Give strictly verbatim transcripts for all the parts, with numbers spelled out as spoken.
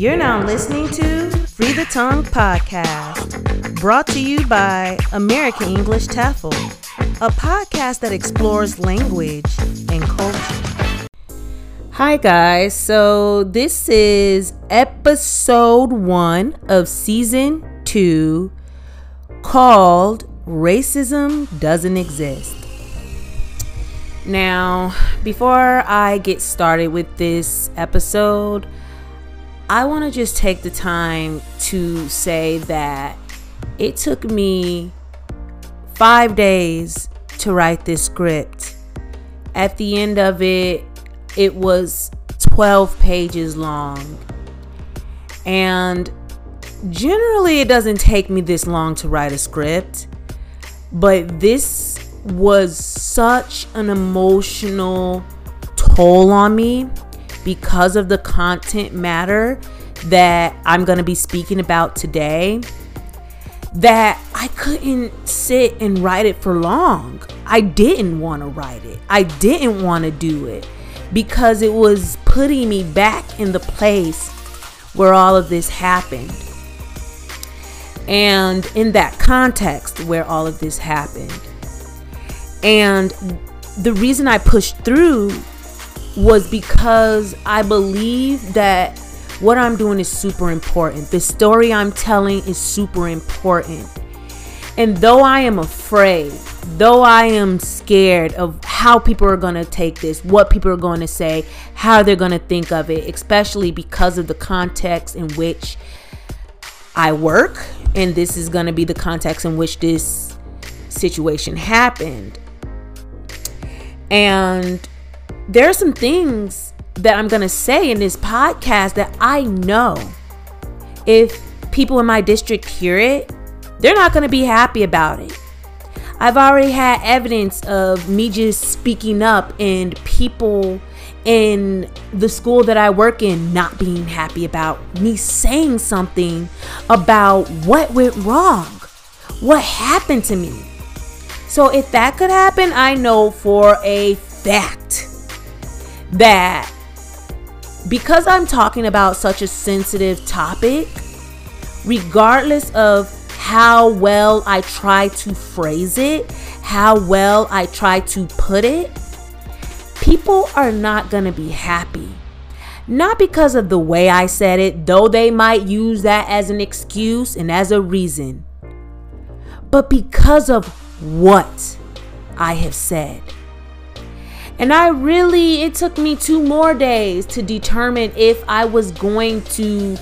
You're now listening to Free the Tongue Podcast, brought to you by American English T A F L, a podcast that explores language and culture. Hi guys, so this is episode one of season two called Racism Doesn't Exist. Now, before I get started with this episode, I want to just take the time to say that it took me five days to write this script. At the end of it, it was twelve pages long. And generally, it doesn't take me this long to write a script, but this was such an emotional toll on me because of the content matter that I'm going to be speaking about today, that I couldn't sit and write it for long. I didn't want to write it. I didn't want to do it because it was putting me back in the place where all of this happened. And in that context where all of this happened. And the reason I pushed through was because I believe that what I'm doing is super important. The story I'm telling is super important. And though I am afraid, though I am scared of how people are going to take this, what people are going to say, how they're going to think of it, especially because of the context in which I work, and this is going to be the context in which this situation happened. And there are some things that I'm going to say in this podcast that I know if people in my district hear it, they're not going to be happy about it. I've already had evidence of me just speaking up and people in the school that I work in not being happy about me saying something about what went wrong, what happened to me. So if that could happen, I know for a fact that because I'm talking about such a sensitive topic, regardless of how well I try to phrase it, how well I try to put it, people are not going to be happy. Not because of the way I said it, though they might use that as an excuse and as a reason, but because of what I have said. And I really, it took me two more days to determine if I was going to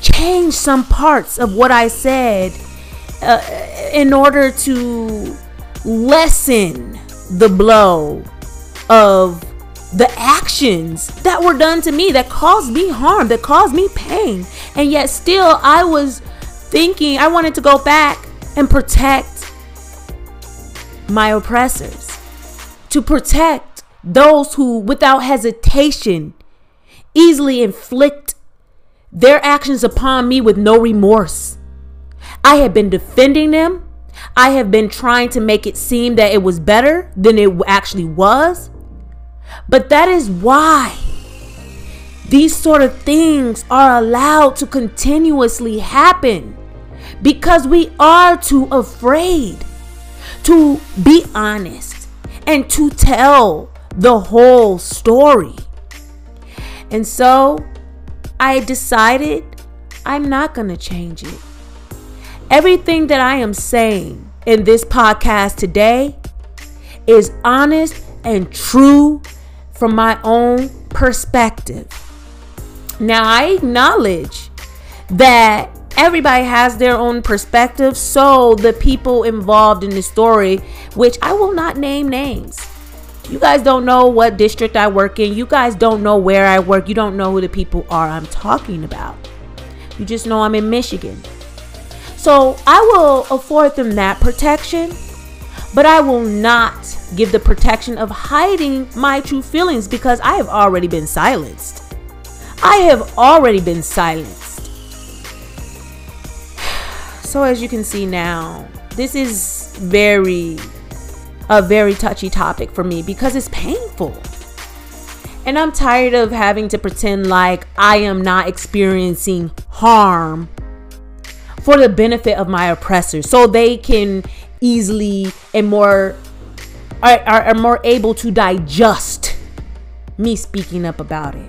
change some parts of what I said uh, in order to lessen the blow of the actions that were done to me, that caused me harm, that caused me pain. And yet still I was thinking I wanted to go back and protect my oppressors, to protect those who, without hesitation, easily inflict their actions upon me with no remorse. I have been defending them. I have been trying to make it seem that it was better than it actually was. But that is why these sort of things are allowed to continuously happen, because we are too afraid to be honest and to tell the whole story. And so I decided I'm not going to change it. Everything that I am saying in this podcast today is honest and true from my own perspective. Now, I acknowledge that everybody has their own perspective. So the people involved in the story, which I will not name names. You guys don't know what district I work in. You guys don't know where I work. You don't know who the people are I'm talking about. You just know I'm in Michigan. So I will afford them that protection, but I will not give the protection of hiding my true feelings, because I have already been silenced. I have already been silenced. So as you can see now, this is very... a very touchy topic for me because it's painful. And I'm tired of having to pretend like I am not experiencing harm for the benefit of my oppressors, so they can easily and more are, are, are more able to digest me speaking up about it.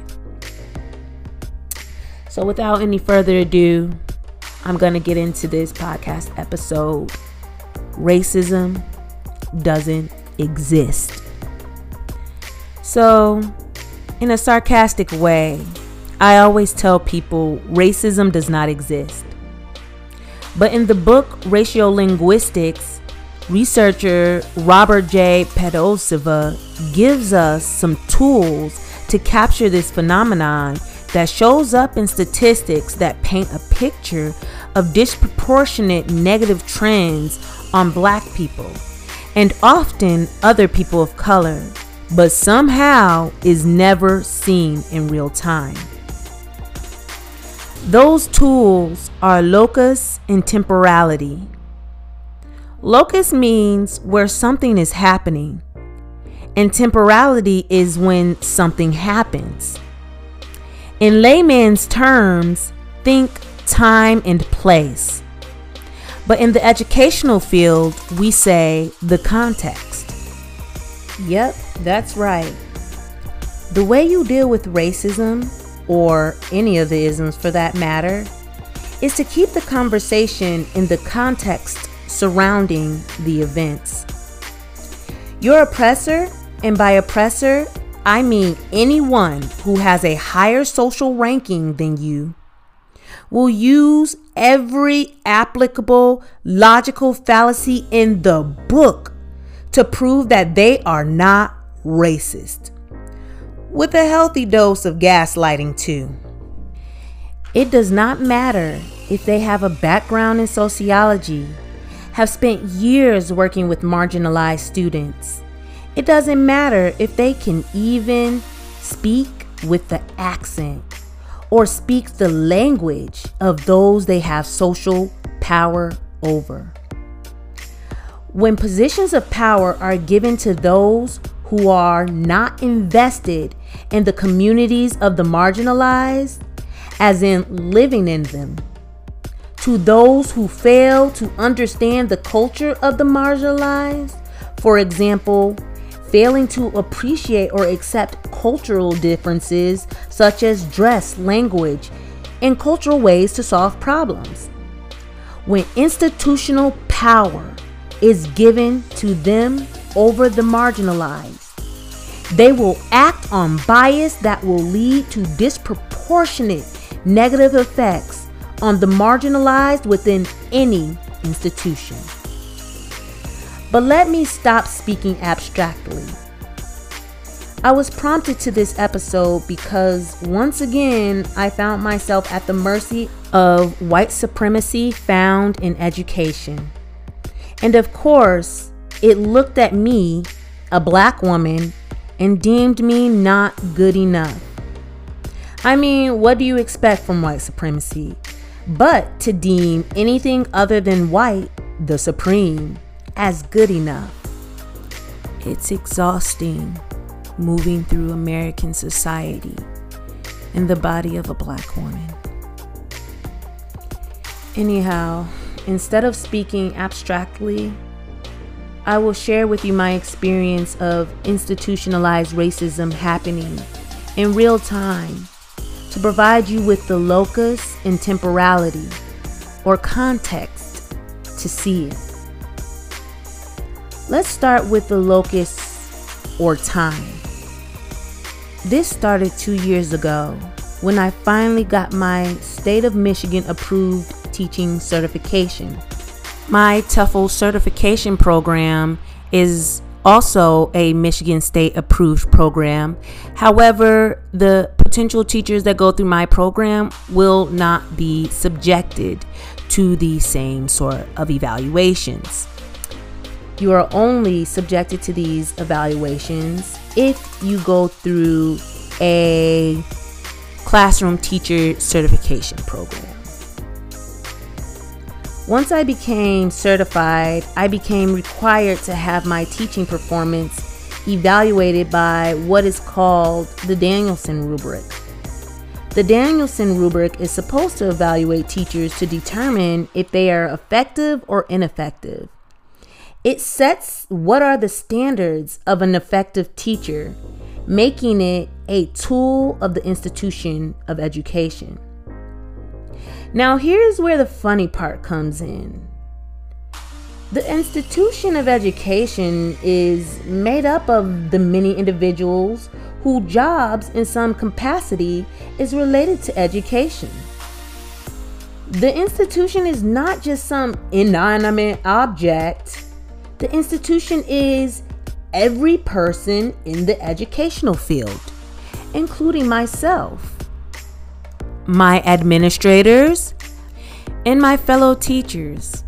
So without any further ado, I'm going to get into this podcast episode. Racism doesn't exist. So, in a sarcastic way, I always tell people racism does not exist. But in the book Raciolinguistics, researcher Robert J. Pedosiva gives us some tools to capture this phenomenon that shows up in statistics that paint a picture of disproportionate negative trends on Black people and often other people of color, but somehow is never seen in real time. Those tools are locus and temporality. Locus means where something is happening, and temporality is when something happens. In layman's terms, think time and place. But in the educational field, we say the context. Yep, that's right. The way you deal with racism, or any of the isms for that matter, is to keep the conversation in the context surrounding the events. Your oppressor, and by oppressor, I mean anyone who has a higher social ranking than you, will use every applicable logical fallacy in the book to prove that they are not racist, with a healthy dose of gaslighting too. It does not matter if they have a background in sociology, have spent years working with marginalized students. It doesn't matter if they can even speak with the accent or speak the language of those they have social power over. When positions of power are given to those who are not invested in the communities of the marginalized, as in living in them, to those who fail to understand the culture of the marginalized, for example, failing to appreciate or accept cultural differences such as dress, language, and cultural ways to solve problems. When institutional power is given to them over the marginalized, they will act on bias that will lead to disproportionate negative effects on the marginalized within any institution. But let me stop speaking abstractly. I was prompted to this episode because once again, I found myself at the mercy of white supremacy found in education. And of course, it looked at me, a Black woman, and deemed me not good enough. I mean, what do you expect from white supremacy? But to deem anything other than white, the supreme, as good enough. It's exhausting moving through American society in the body of a Black woman. Anyhow, instead of speaking abstractly, I will share with you my experience of institutionalized racism happening in real time to provide you with the locus and temporality or context to see it. Let's start with the locus or time. This started two years ago when I finally got my State of Michigan approved teaching certification. My TAFL certification program is also a Michigan State approved program. However, the potential teachers that go through my program will not be subjected to the same sort of evaluations. You are only subjected to these evaluations if you go through a classroom teacher certification program. Once I became certified, I became required to have my teaching performance evaluated by what is called the Danielson rubric. The Danielson rubric is supposed to evaluate teachers to determine if they are effective or ineffective. It sets what are the standards of an effective teacher, making it a tool of the institution of education. Now, here's where the funny part comes in. The institution of education is made up of the many individuals whose jobs in some capacity is related to education. The institution is not just some inanimate object. The institution is every person in the educational field, including myself, my administrators, and my fellow teachers.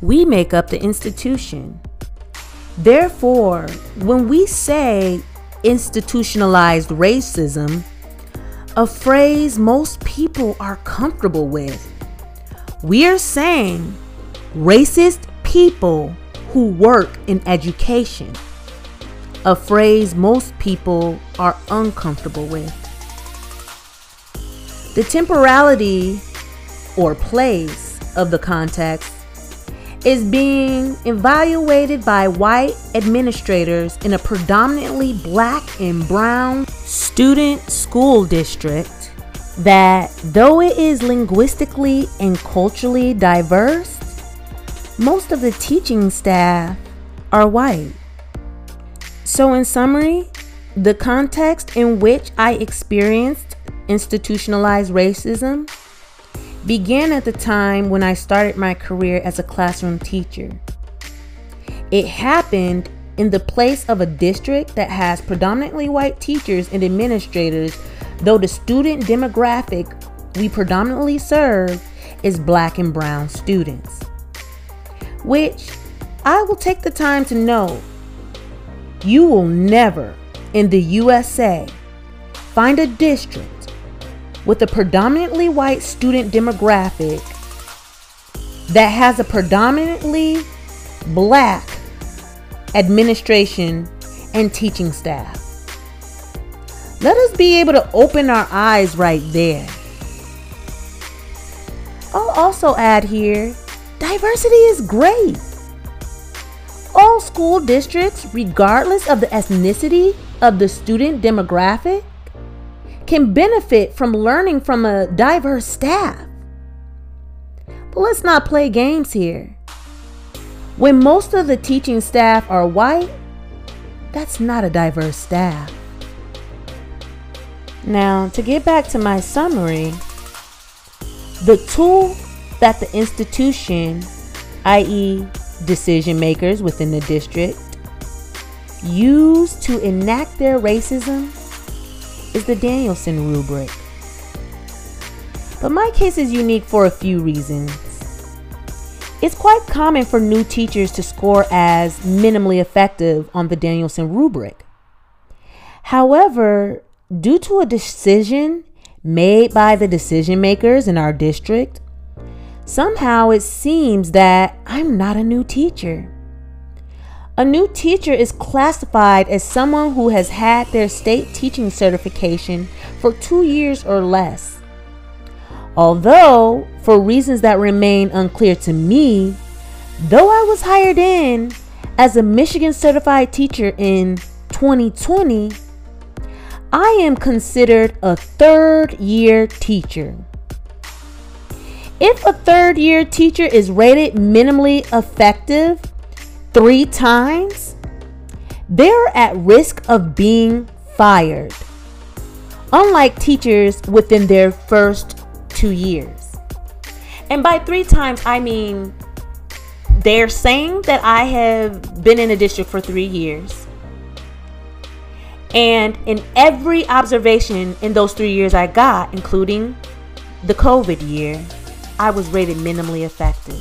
We make up the institution. Therefore, when we say institutionalized racism, a phrase most people are comfortable with, we are saying racist people who work in education, a phrase most people are uncomfortable with. The temporality or place of the context is being evaluated by white administrators in a predominantly black and brown student school district that, though it is linguistically and culturally diverse, most of the teaching staff are white. So in summary, the context in which I experienced institutionalized racism began at the time when I started my career as a classroom teacher. It happened in the place of a district that has predominantly white teachers and administrators, though the student demographic we predominantly serve is black and brown students, which I will take the time to note. You will never in the U S A find a district with a predominantly white student demographic that has a predominantly black administration and teaching staff. Let us be able to open our eyes right there. I'll also add here, diversity is great. All school districts, regardless of the ethnicity of the student demographic, can benefit from learning from a diverse staff. But let's not play games here. When most of the teaching staff are white, that's not a diverse staff. Now, to get back to my summary, the tool that the institution, that is decision makers within the district, use to enact their racism is the Danielson rubric. But my case is unique for a few reasons. It's quite common for new teachers to score as minimally effective on the Danielson rubric. However, due to a decision made by the decision makers in our district, somehow it seems that I'm not a new teacher. A new teacher is classified as someone who has had their state teaching certification for two years or less. Although, for reasons that remain unclear to me, though I was hired in as a Michigan certified teacher in twenty twenty, I am considered a third year teacher. If a third year teacher is rated minimally effective three times, they're at risk of being fired, unlike teachers within their first two years. And by three times, I mean they're saying that I have been in the district for three years. And in every observation in those three years I got, including the COVID year, I was rated minimally effective.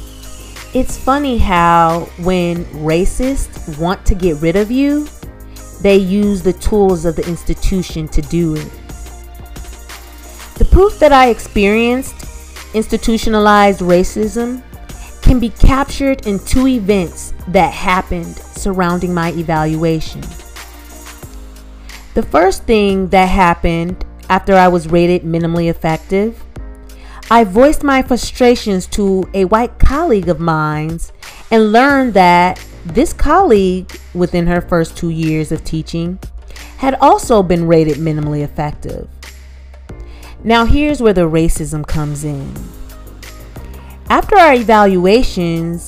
It's funny how when racists want to get rid of you, they use the tools of the institution to do it. The proof that I experienced institutionalized racism can be captured in two events that happened surrounding my evaluation. The first thing that happened after I was rated minimally effective, I voiced my frustrations to a white colleague of mine's and learned that this colleague, within her first two years of teaching, had also been rated minimally effective. Now here's where the racism comes in. After our evaluations,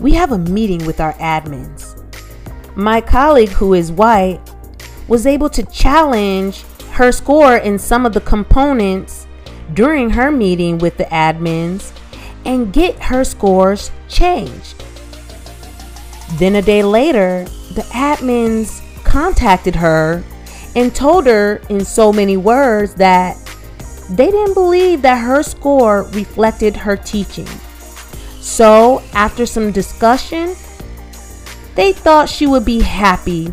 we have a meeting with our admins. My colleague, who is white, was able to challenge her score in some of the components during her meeting with the admins and get her scores changed. Then a day later, the admins contacted her and told her in so many words that they didn't believe that her score reflected her teaching. So after some discussion, they thought she would be happy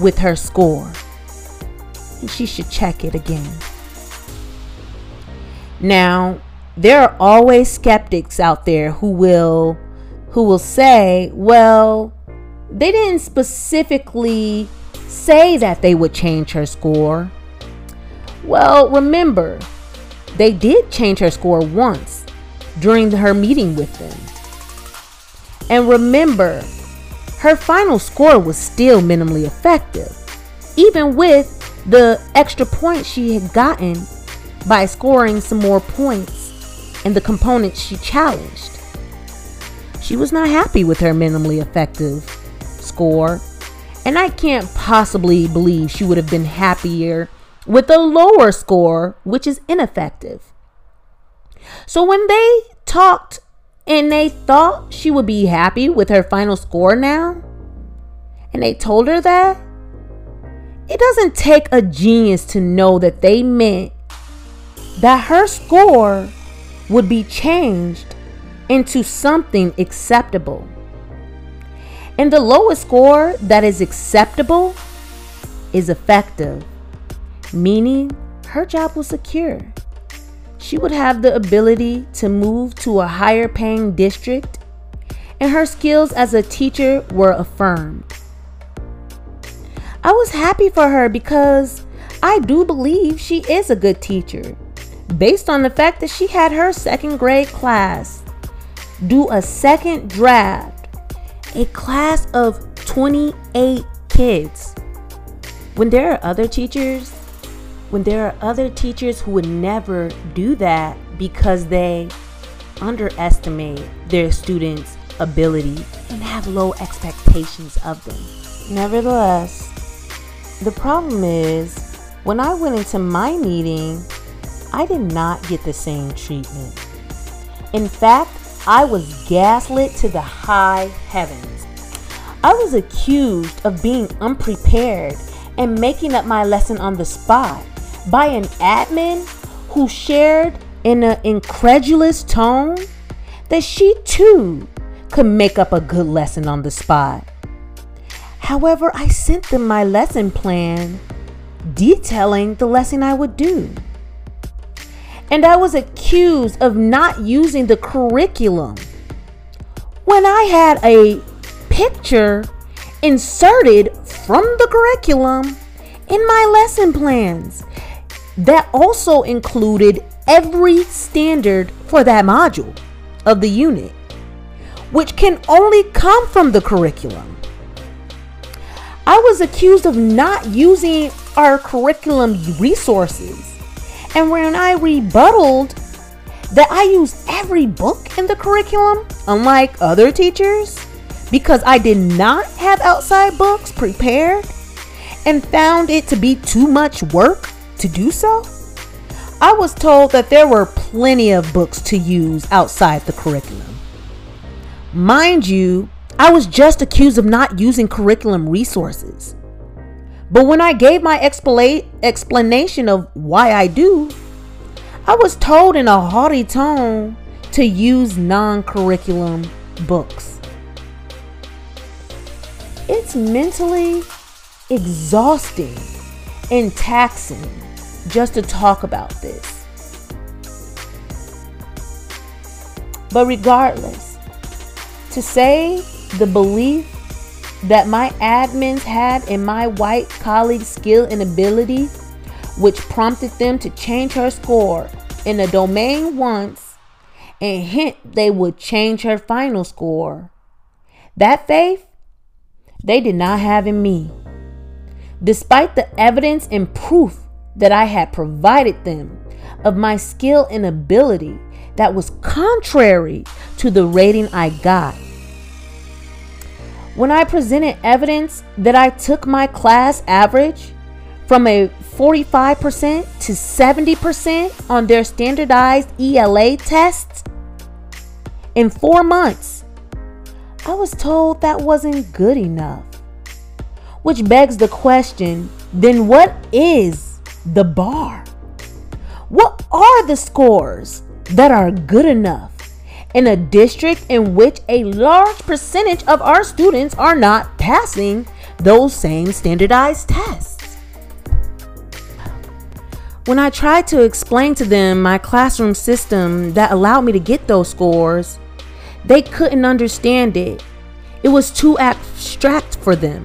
with her score and she should check it again. Now, there are always skeptics out there who will who will say, well, they didn't specifically say that they would change her score. Well, remember, they did change her score once during her meeting with them. And remember, her final score was still minimally effective, even with the extra points she had gotten by scoring some more points in the components she challenged. She was not happy with her minimally effective score, and I can't possibly believe she would have been happier with a lower score, which is ineffective. So when they talked and they thought she would be happy with her final score now, and they told her that, it doesn't take a genius to know that they meant that her score would be changed into something acceptable. And the lowest score that is acceptable is effective, meaning her job was secure. She would have the ability to move to a higher paying district, and her skills as a teacher were affirmed. I was happy for her because I do believe she is a good teacher, based on the fact that she had her second grade class do a second draft, a class of twenty-eight kids. When there are other teachers, when there are other teachers who would never do that because they underestimate their students' ability and have low expectations of them. Nevertheless, the problem is, when I went into my meeting, I did not get the same treatment. In fact, I was gaslit to the high heavens. I was accused of being unprepared and making up my lesson on the spot by an admin who shared in an incredulous tone that she too could make up a good lesson on the spot. However, I sent them my lesson plan detailing the lesson I would do. And I was accused of not using the curriculum when I had a picture inserted from the curriculum in my lesson plans that also included every standard for that module of the unit, which can only come from the curriculum. I was accused of not using our curriculum resources. And when I rebutted that I used every book in the curriculum, unlike other teachers, because I did not have outside books prepared and found it to be too much work to do so, I was told that there were plenty of books to use outside the curriculum. Mind you, I was just accused of not using curriculum resources. But when I gave my expla- explanation of why I do, I was told in a haughty tone to use non-curriculum books. It's mentally exhausting and taxing just to talk about this. But regardless, to say the belief that my admins had in my white colleague's skill and ability, which prompted them to change her score in a domain once, and hint they would change her final score. That faith, they did not have in me, despite the evidence and proof that I had provided them of my skill and ability that was contrary to the rating I got. When I presented evidence that I took my class average from a forty-five percent to seventy percent on their standardized E L A tests in four months, I was told that wasn't good enough. Which begs the question, then what is the bar? What are the scores that are good enough in a district in which a large percentage of our students are not passing those same standardized tests? When I tried to explain to them my classroom system that allowed me to get those scores, they couldn't understand it. It was too abstract for them.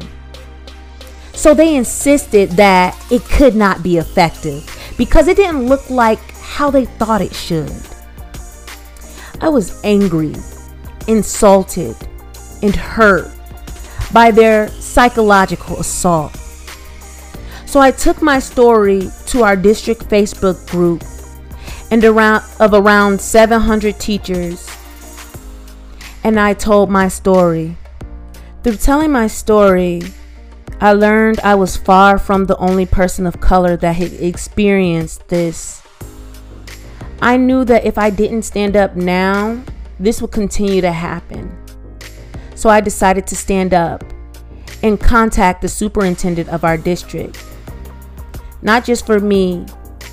So they insisted that it could not be effective because it didn't look like how they thought it should. I was angry, insulted, and hurt by their psychological assault. So I took my story to our district Facebook group and around of around seven hundred teachers, and I told my story. Through telling my story, I learned I was far from the only person of color that had experienced this. I knew that if I didn't stand up now, this would continue to happen. So I decided to stand up and contact the superintendent of our district. Not just for me,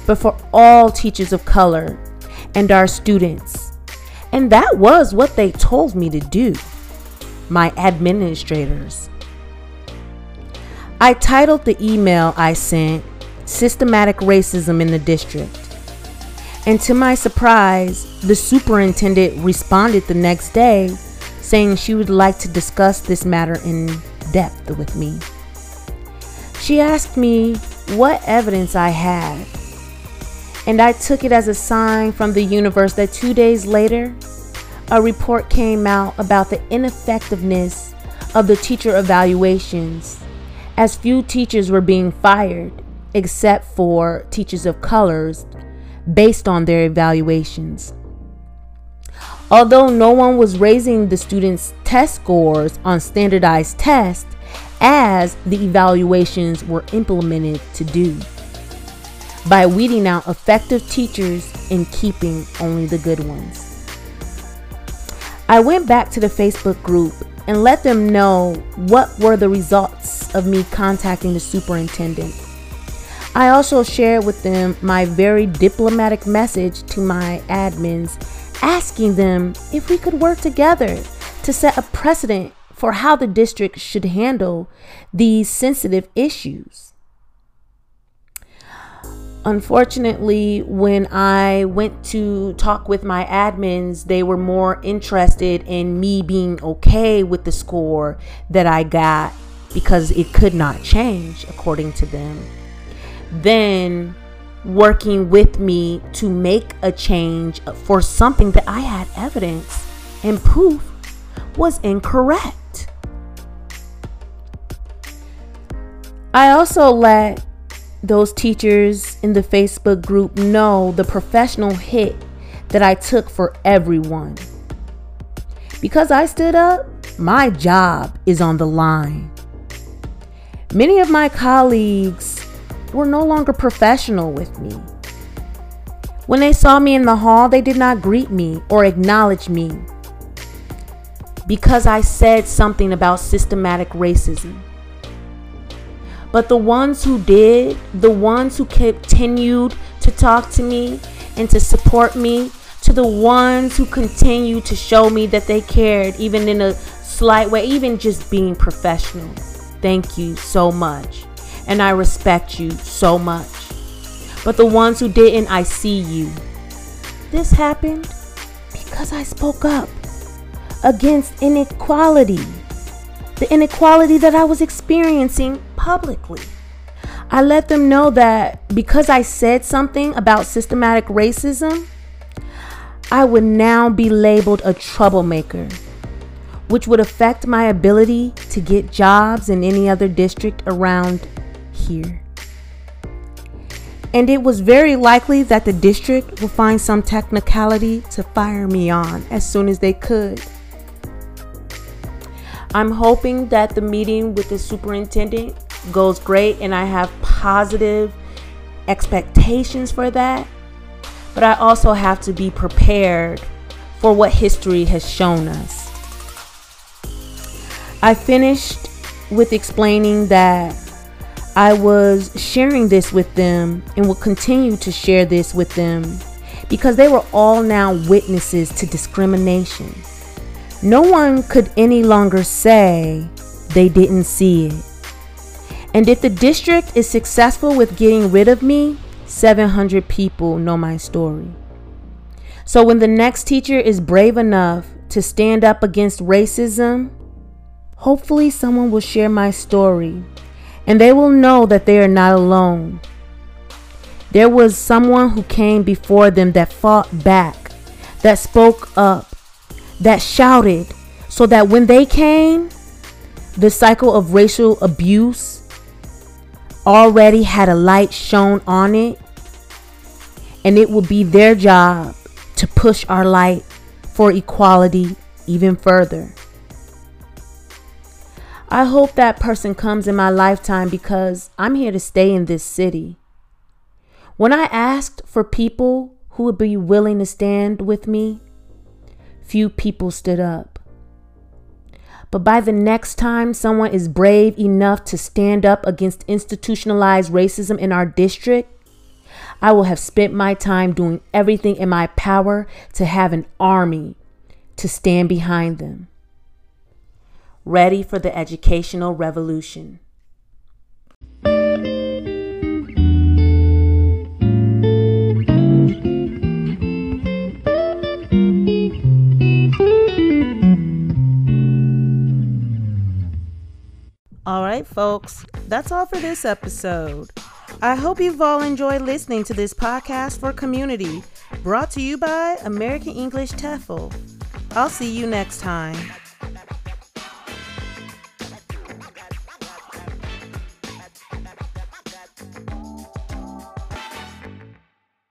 but for all teachers of color and our students. And that was what they told me to do, my administrators. I titled the email I sent Systematic Racism in the District. And to my surprise, the superintendent responded the next day saying she would like to discuss this matter in depth with me. She asked me what evidence I had, and I took it as a sign from the universe that two days later, a report came out about the ineffectiveness of the teacher evaluations, as few teachers were being fired, except for teachers of colors, based on their evaluations. Although no one was raising the students' test scores on standardized tests, as the evaluations were implemented to do, by weeding out effective teachers and keeping only the good ones. I went back to the Facebook group and let them know what were the results of me contacting the superintendent. I also shared with them my very diplomatic message to my admins, asking them if we could work together to set a precedent for how the district should handle these sensitive issues. Unfortunately, when I went to talk with my admins, they were more interested in me being okay with the score that I got because it could not change, according to them, than working with me to make a change for something that I had evidence and proof was incorrect. I also let those teachers in the Facebook group know the professional hit that I took for everyone. Because I stood up, my job is on the line. Many of my colleagues were no longer professional with me. When they saw me in the hall, they did not greet me or acknowledge me because I said something about systematic racism. But the ones who did, the ones who continued to talk to me and to support me, to the ones who continued to show me that they cared, even in a slight way, even just being professional. Thank you so much. And I respect you so much. But the ones who didn't, I see you. This happened because I spoke up against inequality the inequality that I was experiencing publicly. I let them know that because I said something about systematic racism, I would now be labeled a troublemaker, which would affect my ability to get jobs in any other district around here. And it was very likely that the district would find some technicality to fire me on as soon as they could. I'm hoping that the meeting with the superintendent goes great, and I have positive expectations for that. But I also have to be prepared for what history has shown us. I finished with explaining that I was sharing this with them and will continue to share this with them because they were all now witnesses to discrimination. No one could any longer say they didn't see it. And if the district is successful with getting rid of me, seven hundred people know my story. So when the next teacher is brave enough to stand up against racism, hopefully someone will share my story and they will know that they are not alone. There was someone who came before them that fought back, that spoke up, that shouted, so that when they came, the cycle of racial abuse already had a light shone on it, and it will be their job to push our light for equality even further. I hope that person comes in my lifetime because I'm here to stay in this city. When I asked for people who would be willing to stand with me, few people stood up. But by the next time someone is brave enough to stand up against institutionalized racism in our district, I will have spent my time doing everything in my power to have an army to stand behind them, ready for the educational revolution. All right, folks, that's all for this episode. I hope you've all enjoyed listening to this podcast for community, brought to you by American English T A F L. I'll see you next time.